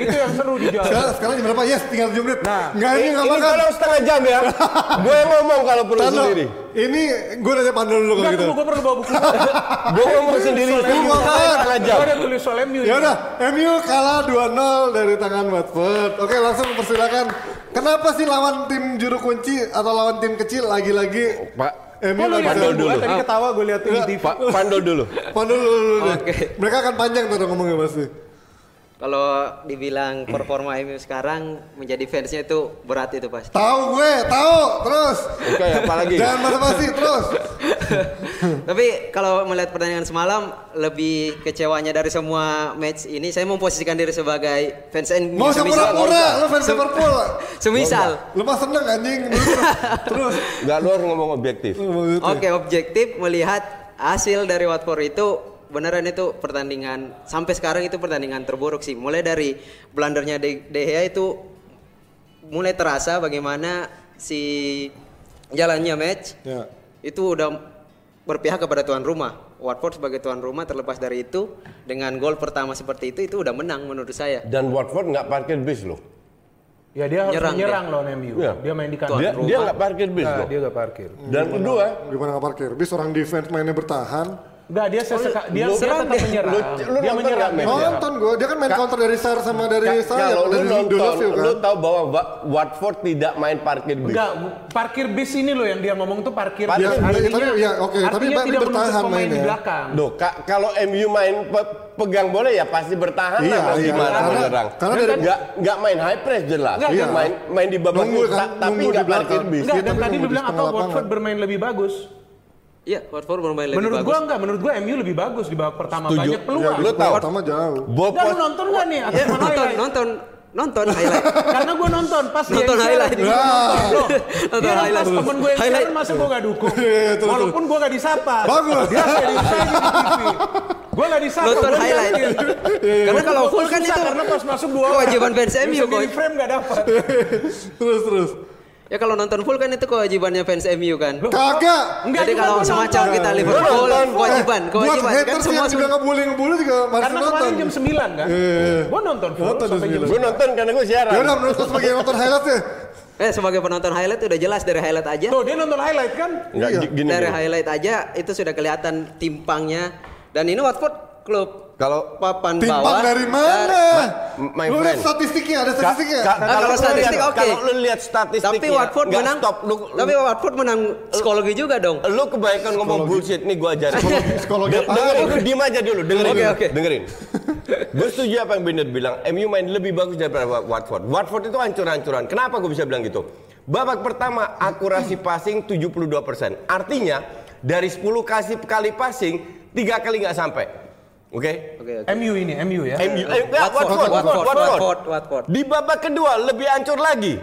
Itu yang seru di jalan. Sekarang jam berapa? Yes, tinggal 7 menit. Nah, ini kalau setengah jam ya. Gue ngomong kalau perlu sendiri. Ini gue nanya Pandol dulu kalau gitu. Enggak, gue perlu bawa buku. Gue ngomong sendiri. Gue ada tulis soal MU. Ya udah, MU kalah 2-0 dari tangan Watford. Oke, langsung mempersilakan. Kenapa sih lawan tim juru kunci atau lawan tim kecil lagi-lagi? MU lagi Pandol dulu. Tadi ketawa gue liatin di TV. Pandol dulu. Pandol dulu. Mereka akan panjang tuh ngomongnya pasti. Kalau dibilang performa MU sekarang menjadi fansnya itu berat itu pasti. Tahu gue, tahu terus. Oke, apalagi. Jangan basa-basi terus. Tapi kalau melihat pertandingan semalam, lebih kecewanya dari semua match ini, saya memposisikan diri sebagai fans MU. Mau sepura-pura, lu fans Liverpool. Semisal. Lu mah seneng anjing. Terus. Gak, lu harus ngomong objektif. Oke, objektif melihat hasil dari Watford itu. Beneran itu pertandingan sampai sekarang itu pertandingan terburuk sih. Mulai dari blundernya De Gea itu mulai terasa bagaimana si jalannya match itu udah berpihak kepada tuan rumah. Watford sebagai tuan rumah terlepas dari itu dengan gol pertama seperti itu udah menang menurut saya. Dan Watford nggak parkir bis loh. Ya dia harus menyerang lawan MU. Dia main di kandang. Dia nggak parkir bis loh. Dia nggak parkir. Dan kedua, gimana nggak parkir bis, orang defense mainnya bertahan. Enggak, dia serang, dia menyerang. Dia menyerang. Nonton gue, dia kan main counter dari Sar sama dari saya. Kalau lu nonton, lu tahu bahwa Watford tidak main parkir bis. Enggak, parkir bis ini loh yang dia ngomong tuh parkir bis. Artinya tidak bertahan main di belakang. Loh, kalau MU main pegang bola ya pasti bertahan lah. Gimana menyerang? Enggak main high press jelas. Main di babak belakang tapi enggak parkir bis. Enggak, dan tadi lu bilang atau Watford bermain lebih bagus. Iya, Watford bermain lebih bagus. Menurut gua enggak, menurut gua MU lebih bagus di babak pertama. Setuju. Banyak peluang. Ya, lu tahu pertama jauh. Enggak, lu nonton enggak nih? Ya, nonton highlight. Karena gua nonton pas nonton highlight. Nonton highlight. Temen gue yang highlight masa gua enggak dukung. Walaupun gua enggak disapa. Bagus. Dia kayak di TV. Gua enggak disapa. Nonton highlight. Karena kalau full kan itu karena pas masuk gua kewajiban fans MU kok. Di frame enggak dapat. Terus. Ya kalau nonton full kan itu kewajibannya fans MU kan. Kagak. Jadi kalau semacam kita Liverpool kewajiban kan semua juga ngebully juga masih nonton. Karena kemarin jam 9 kan. Gua nonton full sampai jam 9. Gua nonton karena gua siaran. Ya udah menonton sebagai nonton highlight ya. Sebagai penonton highlight udah jelas dari highlight aja. Tuh dia nonton highlight kan? Enggak gini. Dari highlight aja itu sudah kelihatan timpangnya. Dan ini Watford klub kalau papan timpang bawah dari mana? Lu lihat statistiknya, ada statistiknya. Kalau statistik oke. Kalau lu lihat statistiknya. Tapi Watford menang. Tapi Watford menang psikologi juga dong. Lu kebanyakan ngomong bullshit nih, gua ajarin. Psikologi apa? Dengerin, diam aja dulu, dengerin. Oke. Dengerin. Gue setuju apa yang Bender bilang. MU main lebih bagus daripada Watford. Watford itu hancur-hancuran. Kenapa gue bisa bilang gitu? Babak pertama akurasi passing 72%. Artinya dari 10 kali passing 3 kali nggak sampai. Oke. MU ya. Watford. Di babak kedua lebih hancur lagi.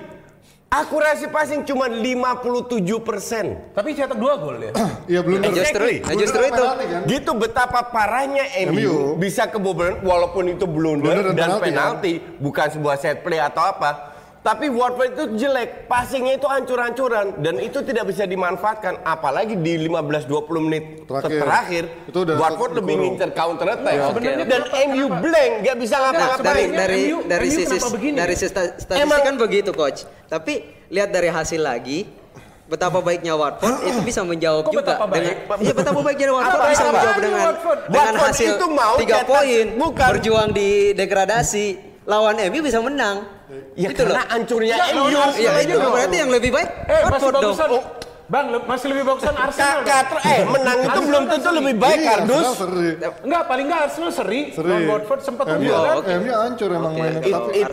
Akurasi passing cuma 57%. Tapi cetak 2 gol ya. Iya belum. Justru itu. Gitu betapa parahnya MU bisa kebobolan walaupun itu blunder dan penalti, bukan sebuah set play atau apa. Tapi Watford itu jelek, passingnya itu hancur-hancuran dan itu tidak bisa dimanfaatkan, apalagi di 15-20 menit terakhir Watford lebih ngincer counter attack. Yeah. Okay. Dan kenapa, MU blank, nggak bisa ngapa-ngapain. Dari sisi statistik kan begitu, coach. Tapi lihat dari hasil lagi, betapa baiknya Watford itu bisa menjawab juga. Betapa baiknya Watford bisa menjawab dengan hasil 3 poin, berjuang di degradasi. Lawan MU bisa menang. Ya gitu karena hancurnya MU. Ya itu berarti yang lebih baik. Masih bagusan. Bang, masih lebih bagusan Arsenal. Menang itu belum tentu lebih baik, Kardus. Enggak, paling enggak Arsenal seri. Watford sempat unggul. MU hancur emang mainnya.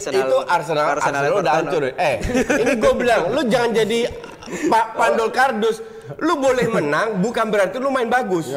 Itu Arsenal udah hancur. Ini gue bilang, lu jangan jadi pandol Kardus. Lu boleh menang bukan berarti lu main bagus.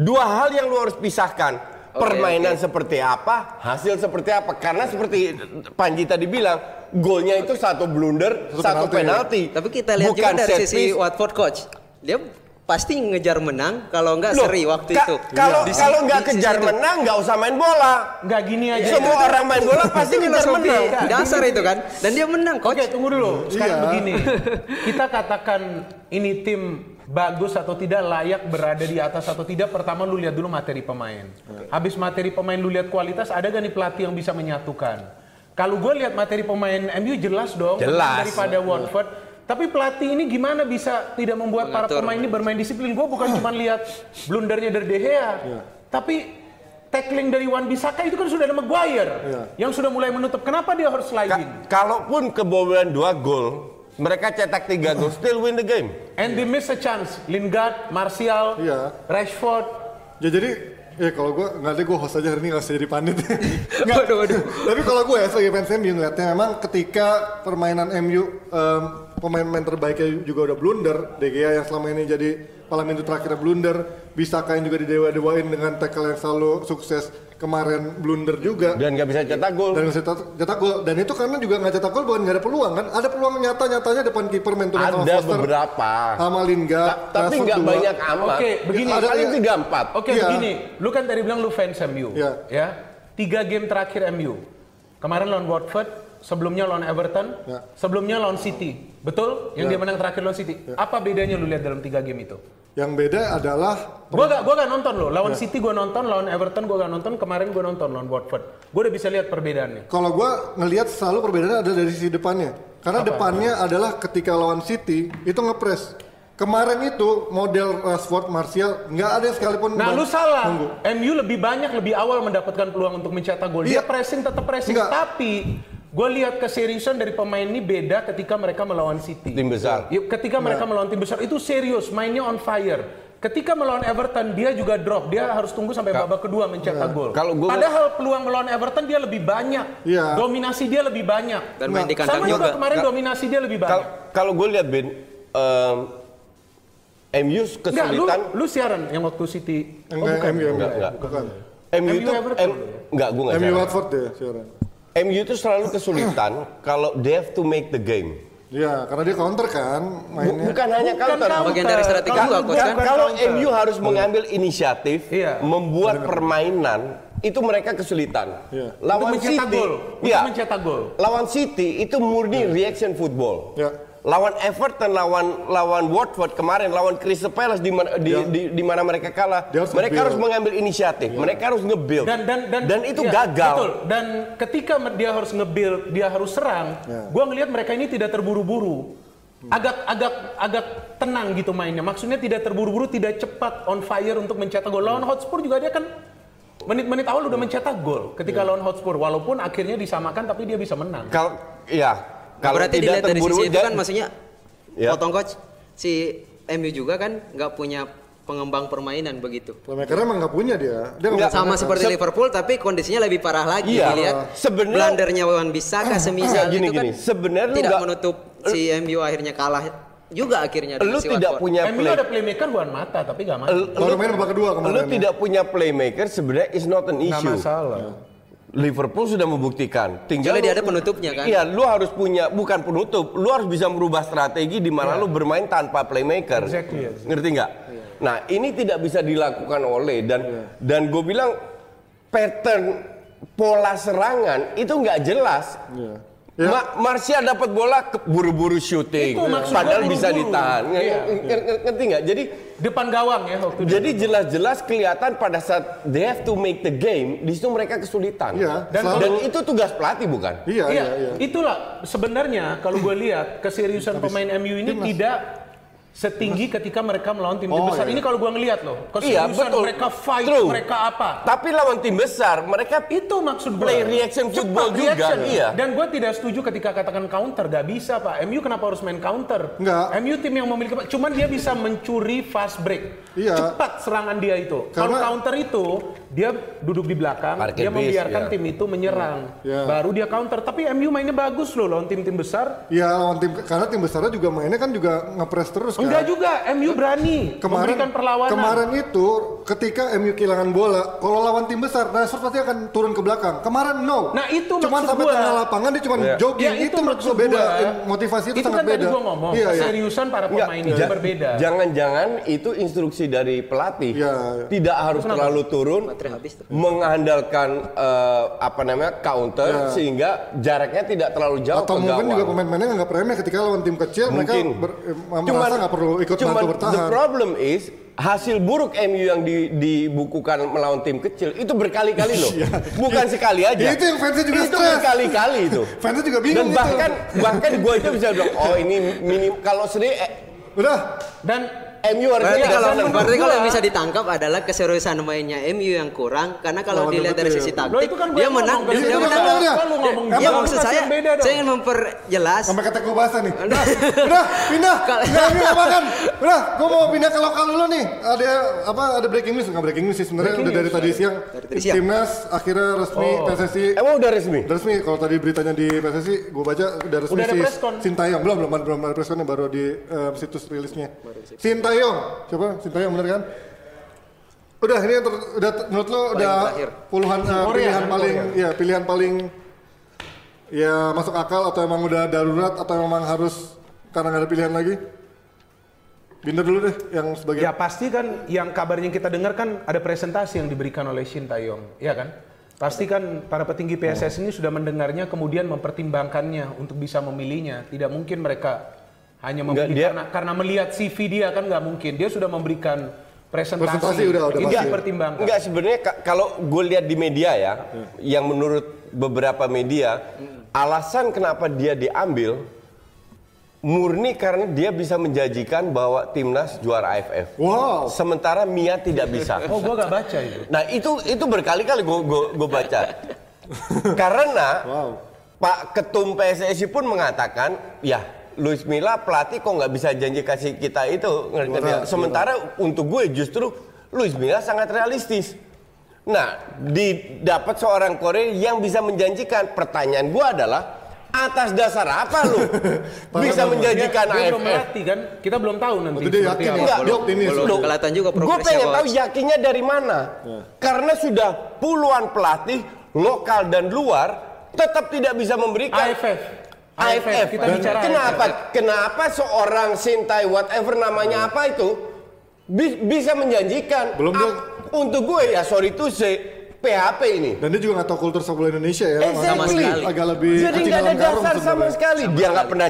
Dua hal yang lu harus pisahkan. Permainan seperti apa, hasil seperti apa. Karena seperti Panji tadi bilang, golnya itu satu blunder, satu penalti. Tapi kita lihat bukan juga dari sisi Watford, coach. Dia pasti ngejar menang, kalau nggak seri waktu itu. Kalau nggak kejar menang, nggak usah main bola. Nggak gini aja. Semua orang main bola pasti ngejar menang. Dasar itu kan. Dan dia menang, coach. Oke, tunggu dulu. Sekarang begini, kita katakan ini tim bagus atau tidak, layak berada di atas atau tidak. Pertama lu lihat dulu materi pemain. Habis materi pemain lu lihat kualitas, ada gak nih pelatih yang bisa menyatukan. Kalau gue lihat materi pemain MU jelas dong, daripada Watford. Tapi pelatih ini gimana bisa tidak membuat para pemain ini bermain disiplin. Gue bukan cuma lihat blundernya dari De Gea, tapi tackling dari Wan Bisaka itu kan sudah ada Maguire yang sudah mulai menutup. Kenapa dia harus sliding? Kalaupun kebobolan 2 gol, mereka cetak 3 gol, still win the game. And they miss a chance. Lingard, Martial, Rashford. Ya jadi, kalau gue nggak ada, gue host aja hari ini, nggak usah jadi pandit. Waduh. Tapi kalau gue sebagai fans MU ngeliatnya, memang ketika permainan MU, pemain-pemain terbaiknya juga udah blunder. De Gea yang selama ini jadi malam itu terakhirnya blunder, bisa kain juga didewa-dewain dengan tackle yang selalu sukses kemarin blunder juga. Dan nggak bisa cetak gol. Dan cetak gol. Dan itu karena juga nggak cetak gol, bukan nggak ada peluang kan? Ada peluang nyata-nyatanya depan kiper Mentuan sama Foster. Ada beberapa. Sama Lingga. Tapi nggak banyak amat. Oke, begini. Paling 3-4. Oke, begini. Lu kan tadi bilang lu fans MU. Ya. 3 game terakhir MU. Kemarin lawan Watford, sebelumnya lawan Everton, sebelumnya lawan City. Betul? Yang dia menang terakhir lawan City. Apa bedanya lu lihat dalam 3 game itu? Yang beda adalah gua gak nonton loh. Lawan City gua nonton, lawan Everton gua gak nonton, kemarin gua nonton lawan Watford. Gua udah bisa lihat perbedaannya. Kalau gua ngelihat selalu perbedaannya ada dari sisi depannya. Karena depannya adalah ketika lawan City itu ngepres. Kemarin itu model Rashford, Martial nggak ada sekalipun. Nah lu salah. Nunggu. MU lebih banyak, lebih awal mendapatkan peluang untuk mencetak gol. Dia pressing tetap pressing, tapi gue lihat keseriusan dari pemain ini beda ketika mereka melawan City. Tim besar. Ketika mereka melawan tim besar itu serius, mainnya on fire. Ketika melawan Everton dia juga drop, dia harus tunggu sampai babak kedua mencetak gol. Padahal peluang melawan Everton dia lebih banyak, dominasi dia lebih banyak. Dan main di kandang juga. Sama juga kemarin dominasi dia lebih banyak. Kalau gue lihat Ben, MU kesulitan. Lu siaran yang waktu City? Enggak. MU itu enggak, gue nggak siaran. MU Watford ya siaran. MU itu selalu kesulitan kalau they have to make the game. Iya, karena dia counter kan mainnya. Bukan hanya counter. Bagian dari strategi juga, coach. Kalau MU harus mengambil inisiatif, membuat permainan, itu mereka kesulitan. Lawan City, mencetak gol. Lawan City itu murni reaction football. Lawan Everton, lawan Watford kemarin, lawan Crystal Palace di mana mereka kalah, mereka harus mengambil inisiatif, mereka harus nge-build dan itu gagal. Betul. Dan ketika dia harus nge-build, dia harus serang. Gua ngelihat mereka ini tidak terburu-buru, agak tenang gitu mainnya. Maksudnya tidak terburu-buru, tidak cepat on fire untuk mencetak gol. Lawan Hotspur juga dia kan menit-menit awal udah mencetak gol ketika lawan Hotspur, walaupun akhirnya disamakan tapi dia bisa menang. Kalau berarti dilihat dari sisi itu kan maksudnya potong, coach, si MU juga kan nggak punya pengembang permainan begitu. Playmaker emang nggak punya dia. Sama seperti Liverpool tapi kondisinya lebih parah lagi dilihat. Blundernya Wan Bisaka semisal itu kan tidak menutup si MU, akhirnya kalah juga akhirnya. Lu tidak punya MU ada playmaker bukan mata tapi nggak mati. Lu tidak punya playmaker sebenarnya is not an issue. Liverpool sudah membuktikan. Tinggal dia ada penutupnya kan? Iya, lu harus punya, bukan penutup. Lu harus bisa merubah strategi di mana lu bermain tanpa playmaker. Ngerti nggak? Nah, ini tidak bisa dilakukan oleh dan gue bilang pattern pola serangan itu nggak jelas. Ya. Martial dapat bola buru-buru syuting, padahal bisa ditahan. Ngerti nggak? Jadi depan gawang ya. Jadi jelas-jelas kelihatan pada saat they have to make the game, di situ mereka kesulitan. Ya. Dan itu tugas pelatih bukan? Iya. Ya. Ya. Itulah sebenarnya kalau gue lihat keseriusan pemain MU ini tidak setinggi ketika mereka melawan tim besar. Iya. Ini kalau gua ngelihat loh, keseriusan mereka fight, mereka apa. Tapi lawan tim besar, mereka itu maksud gua. Play reaction football juga. Iya. Dan gua tidak setuju ketika katakan counter, gak bisa Pak. MU kenapa harus main counter? Enggak. MU tim yang memiliki, cuman dia bisa mencuri fast break. Iya. Cepat serangan dia itu. Kalau counter itu, dia duduk di belakang, dia membiarkan tim itu menyerang. Baru dia counter. Tapi MU mainnya bagus loh lawan tim-tim besar. Iya, lawan tim, karena tim besarnya juga mainnya kan juga ngepres terus. Enggak juga, MU berani memberikan perlawanan. Kemarin itu ketika MU kehilangan bola, kalau lawan tim besar, Rashford pasti akan turun ke belakang. Kemarin no. Nah, itu cuman sampai tengah lapangan dia cuma jogging. Ya, itu maksud beda. Motivasi itu sangat kan beda. Itu kan tadi gua ngomong, keseriusan para pemain itu berbeda. Jangan-jangan itu instruksi dari pelatih. Ya. Tidak harus terlalu turun, mengandalkan apa namanya counter sehingga jaraknya tidak terlalu jauh. Atau mungkin juga pemain-pemainnya nggak remeh ketika lawan tim kecil mereka merasa nggak perlu ikut bantu bertahan. The problem is hasil buruk MU yang dibukukan melawan tim kecil itu berkali-kali loh, bukan sekali aja. Itu yang fansnya juga itu berkali-kali itu. Fansnya juga bingung. Dan bahkan gue itu bisa bilang, oh ini minim kalau sendiri udah dan. MU berarti kalau yang bisa ditangkap adalah keseriusan mainnya MU yang kurang, karena kalau dilihat dari sisi taktik dia menang. Dia maksud saya ingin memperjelas. Sampai kata gue bahasa nih. Udah pindah. Udah, gue mau pindah ke lokal dulu nih. Ada breaking news nggak breaking news sih sebenarnya udah dari tadi siang. Timnas akhirnya resmi PSSI. Emang udah resmi? Resmi. Kalau tadi beritanya di PSSI gue baca udah resmi si Shin Taeyong. Belum ada press connya, baru di situs rilisnya. Shin Taeyong. Shin Taeyong bener kan? Udah ini udah menurut lo udah puluhan pilihan paling masuk akal, atau emang udah darurat, atau memang harus karena gak ada pilihan lagi? Binder dulu deh yang sebagai. Ya pasti kan yang kabarnya kita dengar kan ada presentasi yang diberikan oleh Shin Taeyong, ya kan? Pasti kan para petinggi PSSI ini sudah mendengarnya kemudian mempertimbangkannya untuk bisa memilihnya. Tidak mungkin mereka hanya memberikan karena melihat CV dia kan nggak mungkin. Dia sudah memberikan presentasi udah pertimbangan. Enggak, sebenarnya kalau gue lihat di media ya, yang menurut beberapa media alasan kenapa dia diambil murni karena dia bisa menjanjikan bahwa timnas juara AFF. Wow. Sementara Mia tidak bisa. Oh, gue nggak baca itu. Nah itu berkali-kali gue baca karena Pak Ketum PSSI pun mengatakan Luis Milla pelatih kok nggak bisa janji kasih kita itu. Sementara untuk gue justru Luis Milla sangat realistis. Nah, didapat seorang Korea yang bisa menjanjikan. Pertanyaan gue adalah atas dasar apa lu bisa menjanjikan AFF? Dia belum melatih kan? Kita belum tahu nanti. Dia yakin nggak? Kelihatan juga progresnya. Gue pengen tahu yakinnya dari mana? Karena sudah puluhan pelatih lokal dan luar tetap tidak bisa memberikan AFF. Kita bicara kenapa seorang Shin Tae whatever namanya apa itu bisa menjanjikan. Untuk gue ya sorry to say PHP ini. Dan dia juga nggak tahu kultur sepak bola Indonesia ya. Exactly. Agak lebih jadi nggak ada dasar sama sekali. Dia nggak pernah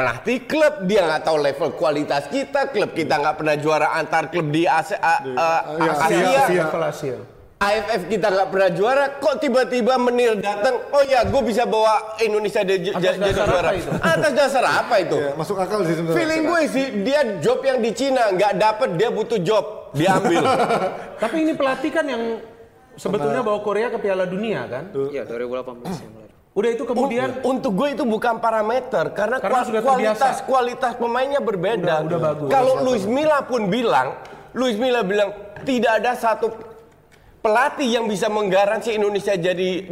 melatih klub, dia nggak tahu level kualitas kita, klub kita nggak pernah juara antar klub di Asia. AFF kita nggak pernah juara, kok tiba-tiba Menir datang, gue bisa bawa Indonesia jadi juara. Atas dasar apa itu? Ya, masuk akal sih sebenarnya. Feeling gue sih dia job yang di Cina nggak dapet, dia butuh job, diambil. Tapi ini pelatih kan yang sebetulnya bawa Korea ke Piala Dunia kan? Iya, 2018. Udah itu kemudian untuk gue itu bukan parameter karena kualitas pemainnya berbeda. Udah bagus. Kalau Luis Milla pun bilang, tidak ada satu pelatih yang bisa menggaransi Indonesia jadi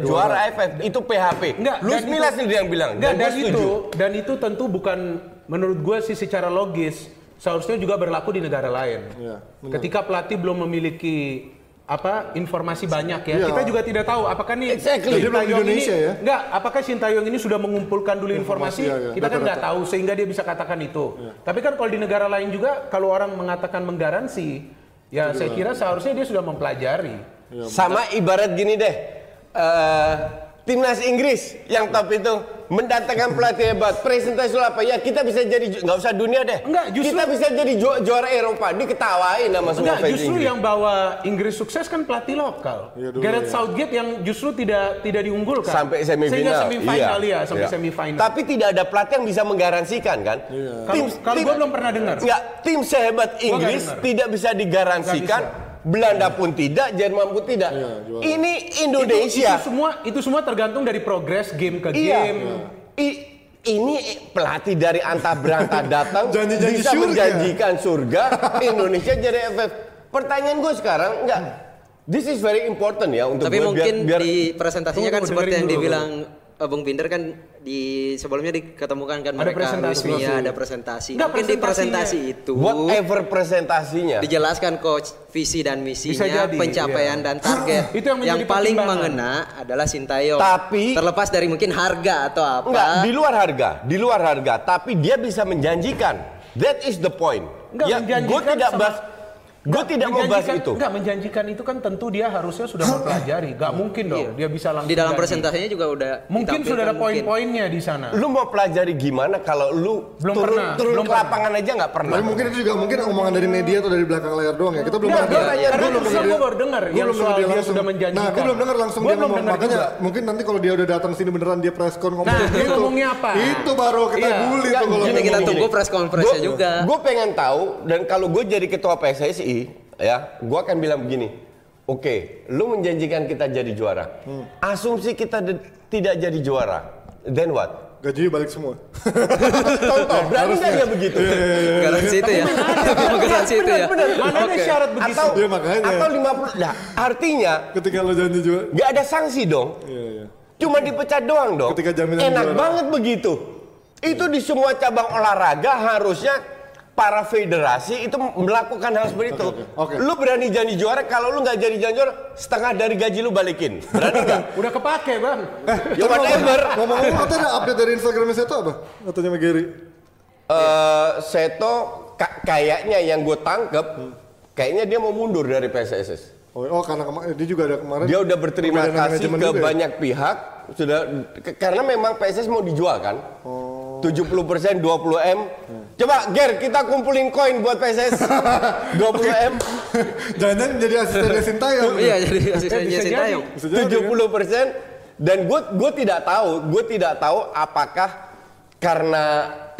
juara AFF itu PHP. Luis Milla sendiri yang bilang. Dan itu tentu bukan, menurut gue sih secara logis seharusnya juga berlaku di negara lain. Ya, ketika pelatih belum memiliki informasi banyak ya. Kita juga tidak tahu apakah nih Shin Taeyong ini apakah Shin Taeyong ini sudah mengumpulkan dulu informasi? Kita kan nggak tahu sehingga dia bisa katakan itu. Tapi kan kalau di negara lain juga kalau orang mengatakan menggaransi, ya saya kira seharusnya dia sudah mempelajari. Sama ibarat gini deh, Timnas Inggris yang top itu mendatangkan pelatih hebat, presentasi apa ya, kita bisa jadi, nggak usah dunia deh. Enggak, justru kita bisa jadi juara Eropa, diketawain sama semua fans Inggris. Justru yang bawa Inggris sukses kan pelatih lokal. Ya, Gareth Southgate yang justru tidak diunggulkan sampai semifinal. Sehingga semifinal iya. Ya, sampai iya. Semifinal. Tapi tidak ada pelatih yang bisa menggaransikan kan? Iya. Kalau gue belum pernah dengar. Enggak, tim sehebat Inggris tidak bisa digaransikan. Belanda pun tidak, Jerman pun tidak. Iya, ini Indonesia. Itu semua tergantung dari progres game ke game. Iya. Ini pelatih dari antah berantah datang bisa menjanjikan surga Indonesia jadi FF. Pertanyaan gue sekarang enggak. This is very important ya untuk tapi gue, mungkin biar di presentasinya kan seperti yang dibilang Bung Binder kan di sebelumnya diketemukan kan ada mereka resmi ada presentasi. Nggak, mungkin di presentasi itu whatever presentasinya dijelaskan coach visi dan misinya jadi, pencapaian dan target itu yang paling mengena adalah Shin Taeyong. Tapi terlepas dari mungkin harga atau apa enggak, di luar harga tapi dia bisa menjanjikan. That is the point. Enggak, ya, gue tidak bahas. Gue tidak mau bahas itu. Enggak, menjanjikan itu kan tentu dia harusnya sudah mempelajari. Gak mungkin dong dia bisa langsung. Di dalam presentasinya juga udah mungkin sudah ada poin-poinnya di sana. Lu mau pelajari gimana kalau lu turun ke lapangan aja nggak pernah. Nah, mungkin itu juga mungkin omongan dari media atau dari belakang layar doang ya. Kita belum ada. Gue baru dengar yang soal dia sudah menjanjikan. Nah, gue belum dengar langsung dia ngomong. Makanya mungkin nanti kalau dia udah datang sini beneran dia press con ngomong gitu. Nah, dia ngomongnya apa? Itu baru kita gulir tuh kalau kita tunggu press conference-nya juga. Gue pengen tahu, dan kalau gue jadi ketua PSSI ya, gue akan bilang begini, oke, lu menjanjikan kita jadi juara, asumsi kita tidak jadi juara, then what? Gaji balik semua. Contoh, berani nggak ya begitu? Garansi itu ya. Garansi itu ya. Mana ada syarat begitu? Atau 50, nah artinya ketika lu janji juara, nggak ada sanksi dong, cuma dipecat doang dong. Enak banget begitu. Itu di semua cabang olahraga harusnya. Para federasi itu melakukan hal seperti itu. Okay. Lu berani janji juara, kalau lu nggak jadi janji juara, setengah dari gaji lu balikin. Berani nggak? Udah kepake bang. Ya whatever. Ngomong-ngomong katanya update dari Instagramnya Seto apa? Katanya sama Gary. Seto kayaknya yang gue tangkep, kayaknya dia mau mundur dari PSSI. Oh karena dia juga ada kemarin. Dia udah berterima kasih ke banyak pihak. Sudah karena memang PSSI mau dijual kan. Oh. 70% 20M. Coba Ger, kita kumpulin koin buat PSS 20M. Jangan jadi asistennya Shin Taeyong. Iya, jadi asistennya Shin Taeyong. 70% dan gue tidak tahu apakah karena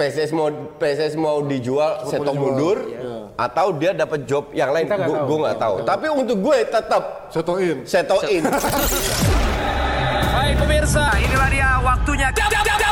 PSS mau dijual Seto mundur atau dia dapat job yang lain. Gue nggak tahu. Tapi untuk gue tetap Setoin. Hai pemirsa, inilah dia waktunya.